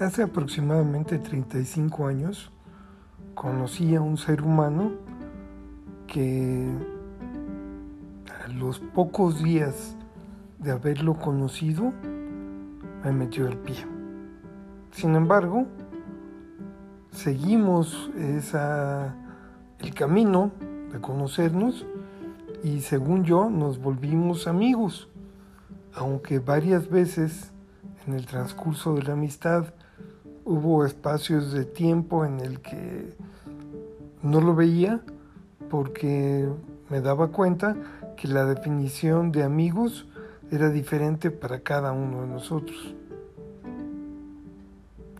Hace aproximadamente 35 años conocí a un ser humano que a los pocos días de haberlo conocido me metió el pie. Sin embargo, seguimos el camino de conocernos y, según yo, nos volvimos amigos, aunque varias veces en el transcurso de la amistad hubo espacios de tiempo en el que no lo veía porque me daba cuenta que la definición de amigos era diferente para cada uno de nosotros.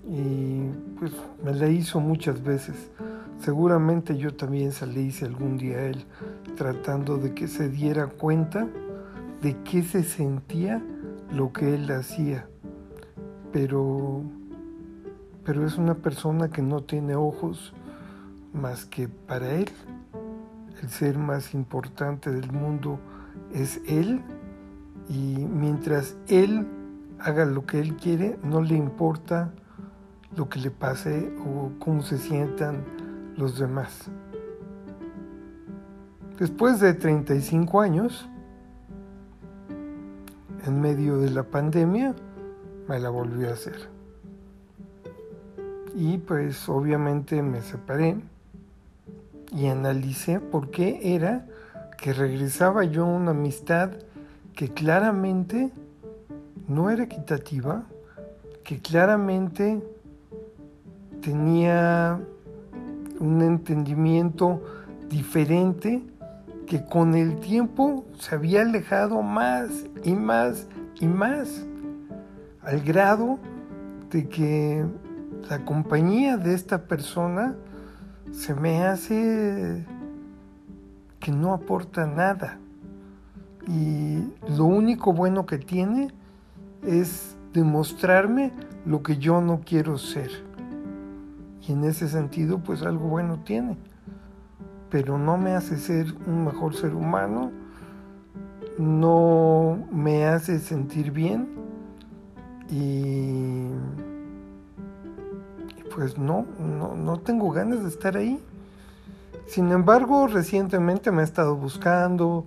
Y pues me la hizo muchas veces. Seguramente yo también se le hice algún día a él, tratando de que se diera cuenta de qué se sentía lo que él hacía. Pero es una persona que no tiene ojos más que para él. El ser más importante del mundo es él, y mientras él haga lo que él quiere, no le importa lo que le pase o cómo se sientan los demás. Después de 35 años, en medio de la pandemia, me la volvió a hacer. Y pues obviamente me separé y analicé por qué era que regresaba yo a una amistad que claramente no era equitativa, que claramente tenía un entendimiento diferente, que con el tiempo se había alejado más y más y más, al grado de que la compañía de esta persona se me hace que no aporta nada, y lo único bueno que tiene es demostrarme lo que yo no quiero ser. Y en ese sentido, pues algo bueno tiene, pero no me hace ser un mejor ser humano, no me hace sentir bien, y pues no tengo ganas de estar ahí. Sin embargo, recientemente me ha estado buscando,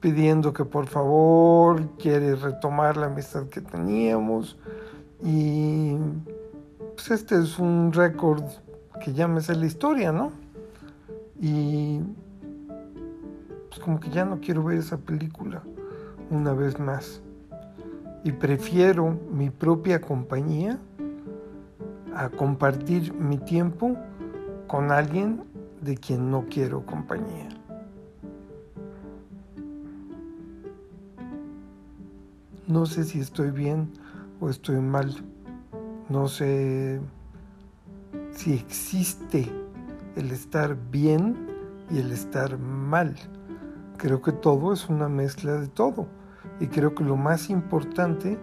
pidiendo que por favor quiere retomar la amistad que teníamos, y pues este es un récord que ya me sé la historia, ¿no? Y pues como que ya no quiero ver esa película una vez más, y prefiero mi propia compañía a compartir mi tiempo con alguien de quien no quiero compañía. No sé si estoy bien o estoy mal. No sé si existe el estar bien y el estar mal. Creo que todo es una mezcla de todo. Y creo que lo más importante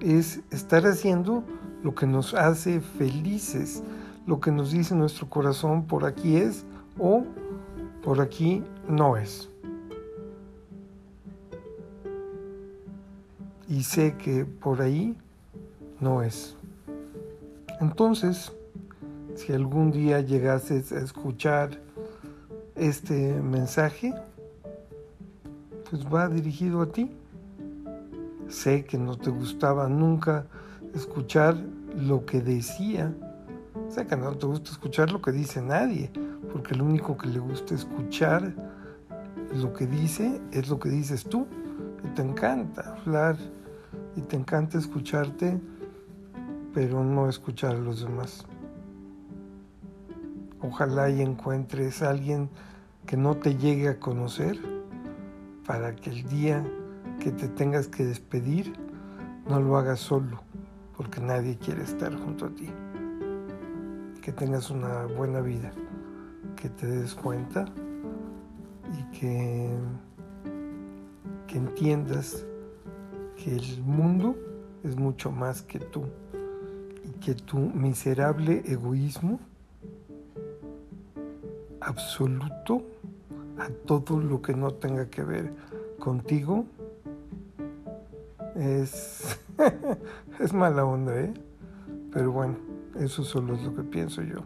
es estar haciendo lo que nos hace felices, lo que nos dice nuestro corazón: por aquí es o por aquí no es. Y sé que por ahí no es. Entonces, si algún día llegases a escuchar este mensaje, pues va dirigido a ti. Sé que no te gustaba nunca escuchar lo que decía. O sea, que no te gusta escuchar lo que dice nadie, porque lo único que le gusta escuchar lo que dice es lo que dices tú. Y te encanta hablar y te encanta escucharte, pero no escuchar a los demás. Ojalá y encuentres a alguien que no te llegue a conocer, para que el día que te tengas que despedir no lo hagas solo, porque nadie quiere estar junto a ti. Que tengas una buena vida, que te des cuenta y que entiendas que el mundo es mucho más que tú, y que tu miserable egoísmo absoluto a todo lo que no tenga que ver contigo es mala onda, Pero bueno, eso solo es lo que pienso yo.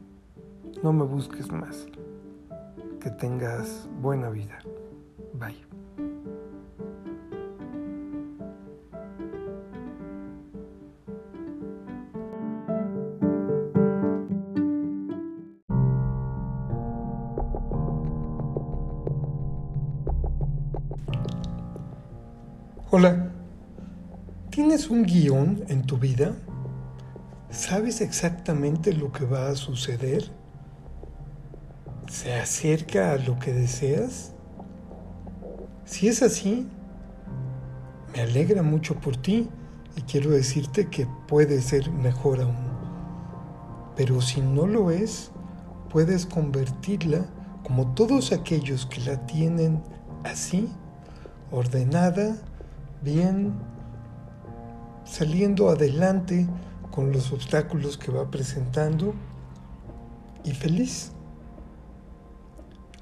No me busques más. Que tengas buena vida. Bye. Hola, ¿tienes un guión en tu vida? ¿Sabes exactamente lo que va a suceder? ¿Se acerca a lo que deseas? Si es así, me alegra mucho por ti y quiero decirte que puede ser mejor aún. Pero si no lo es, puedes convertirla, como todos aquellos que la tienen así, ordenada, bien, saliendo adelante con los obstáculos que va presentando y feliz.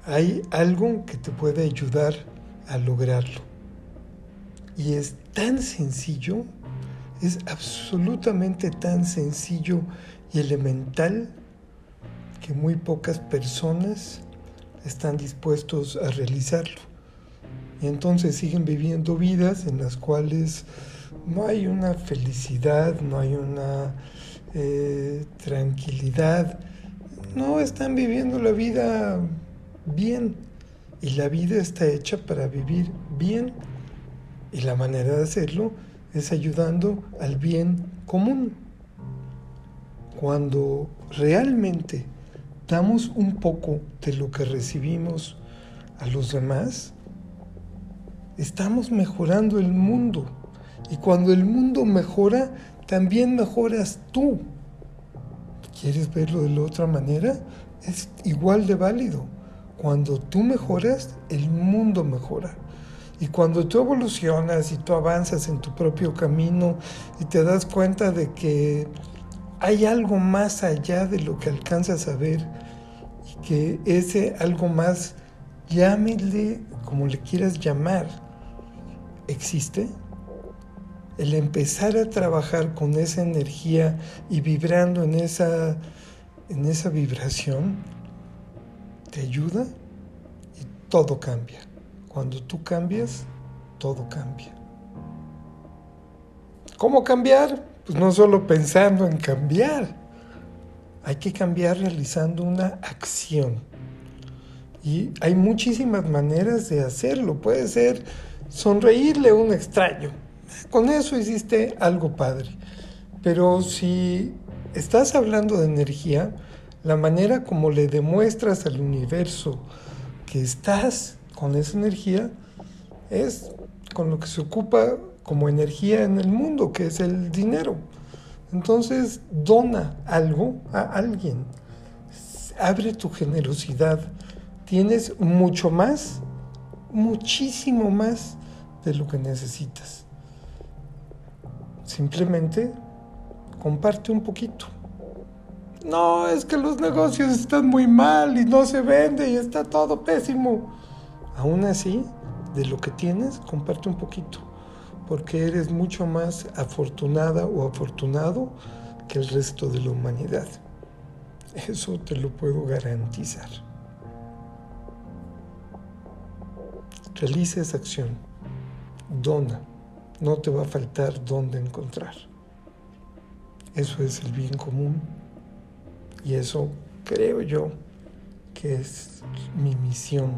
Hay algo que te puede ayudar a lograrlo. Y es tan sencillo, es absolutamente tan sencillo y elemental que muy pocas personas están dispuestos a realizarlo. Y entonces siguen viviendo vidas en las cuales no hay una felicidad, no hay una tranquilidad. No están viviendo la vida bien. Y la vida está hecha para vivir bien. Y la manera de hacerlo es ayudando al bien común. Cuando realmente damos un poco de lo que recibimos a los demás, estamos mejorando el mundo, y cuando el mundo mejora, también mejoras tú. ¿Quieres verlo de la otra manera? Es igual de válido. Cuando tú mejoras, el mundo mejora. Y cuando tú evolucionas y tú avanzas en tu propio camino y te das cuenta de que hay algo más allá de lo que alcanzas a ver, y que ese algo más, llámele como le quieras llamar, existe. El empezar a trabajar con esa energía y vibrando en esa vibración te ayuda y todo cambia. Cuando tú cambias, todo cambia. ¿Cómo cambiar? Pues no solo pensando en cambiar. Hay que cambiar realizando una acción. Y hay muchísimas maneras de hacerlo. Puede ser sonreírle a un extraño. Con eso hiciste algo padre. Pero si estás hablando de energía, la manera como le demuestras al universo que estás con esa energía es con lo que se ocupa como energía en el mundo, que es el dinero. Entonces, dona algo a alguien. Abre tu generosidad. Tienes mucho más, muchísimo más de lo que necesitas. Simplemente comparte un poquito. No, es que los negocios están muy mal y no se vende y está todo pésimo. Aún así, de lo que tienes, comparte un poquito, porque eres mucho más afortunada o afortunado que el resto de la humanidad. Eso te lo puedo garantizar. Realiza esa acción, dona, no te va a faltar dónde encontrar. Eso es el bien común y eso creo yo que es mi misión.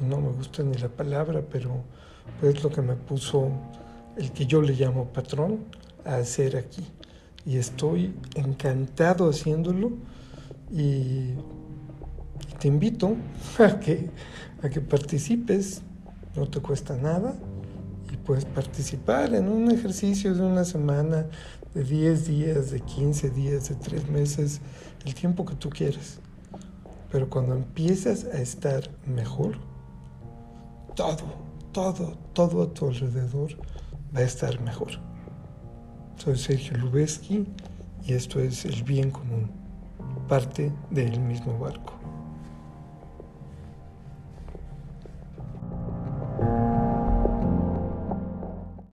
Y no me gusta ni la palabra, pero es lo que me puso el que yo le llamo patrón a hacer aquí. Y estoy encantado haciéndolo y te invito a que participes, no te cuesta nada y puedes participar en un ejercicio de una semana, de 10 días, de 15 días, de 3 meses, el tiempo que tú quieras. Pero cuando empiezas a estar mejor, todo a tu alrededor va a estar mejor. Soy Sergio Lubezky y esto es El Bien Común, parte del mismo barco.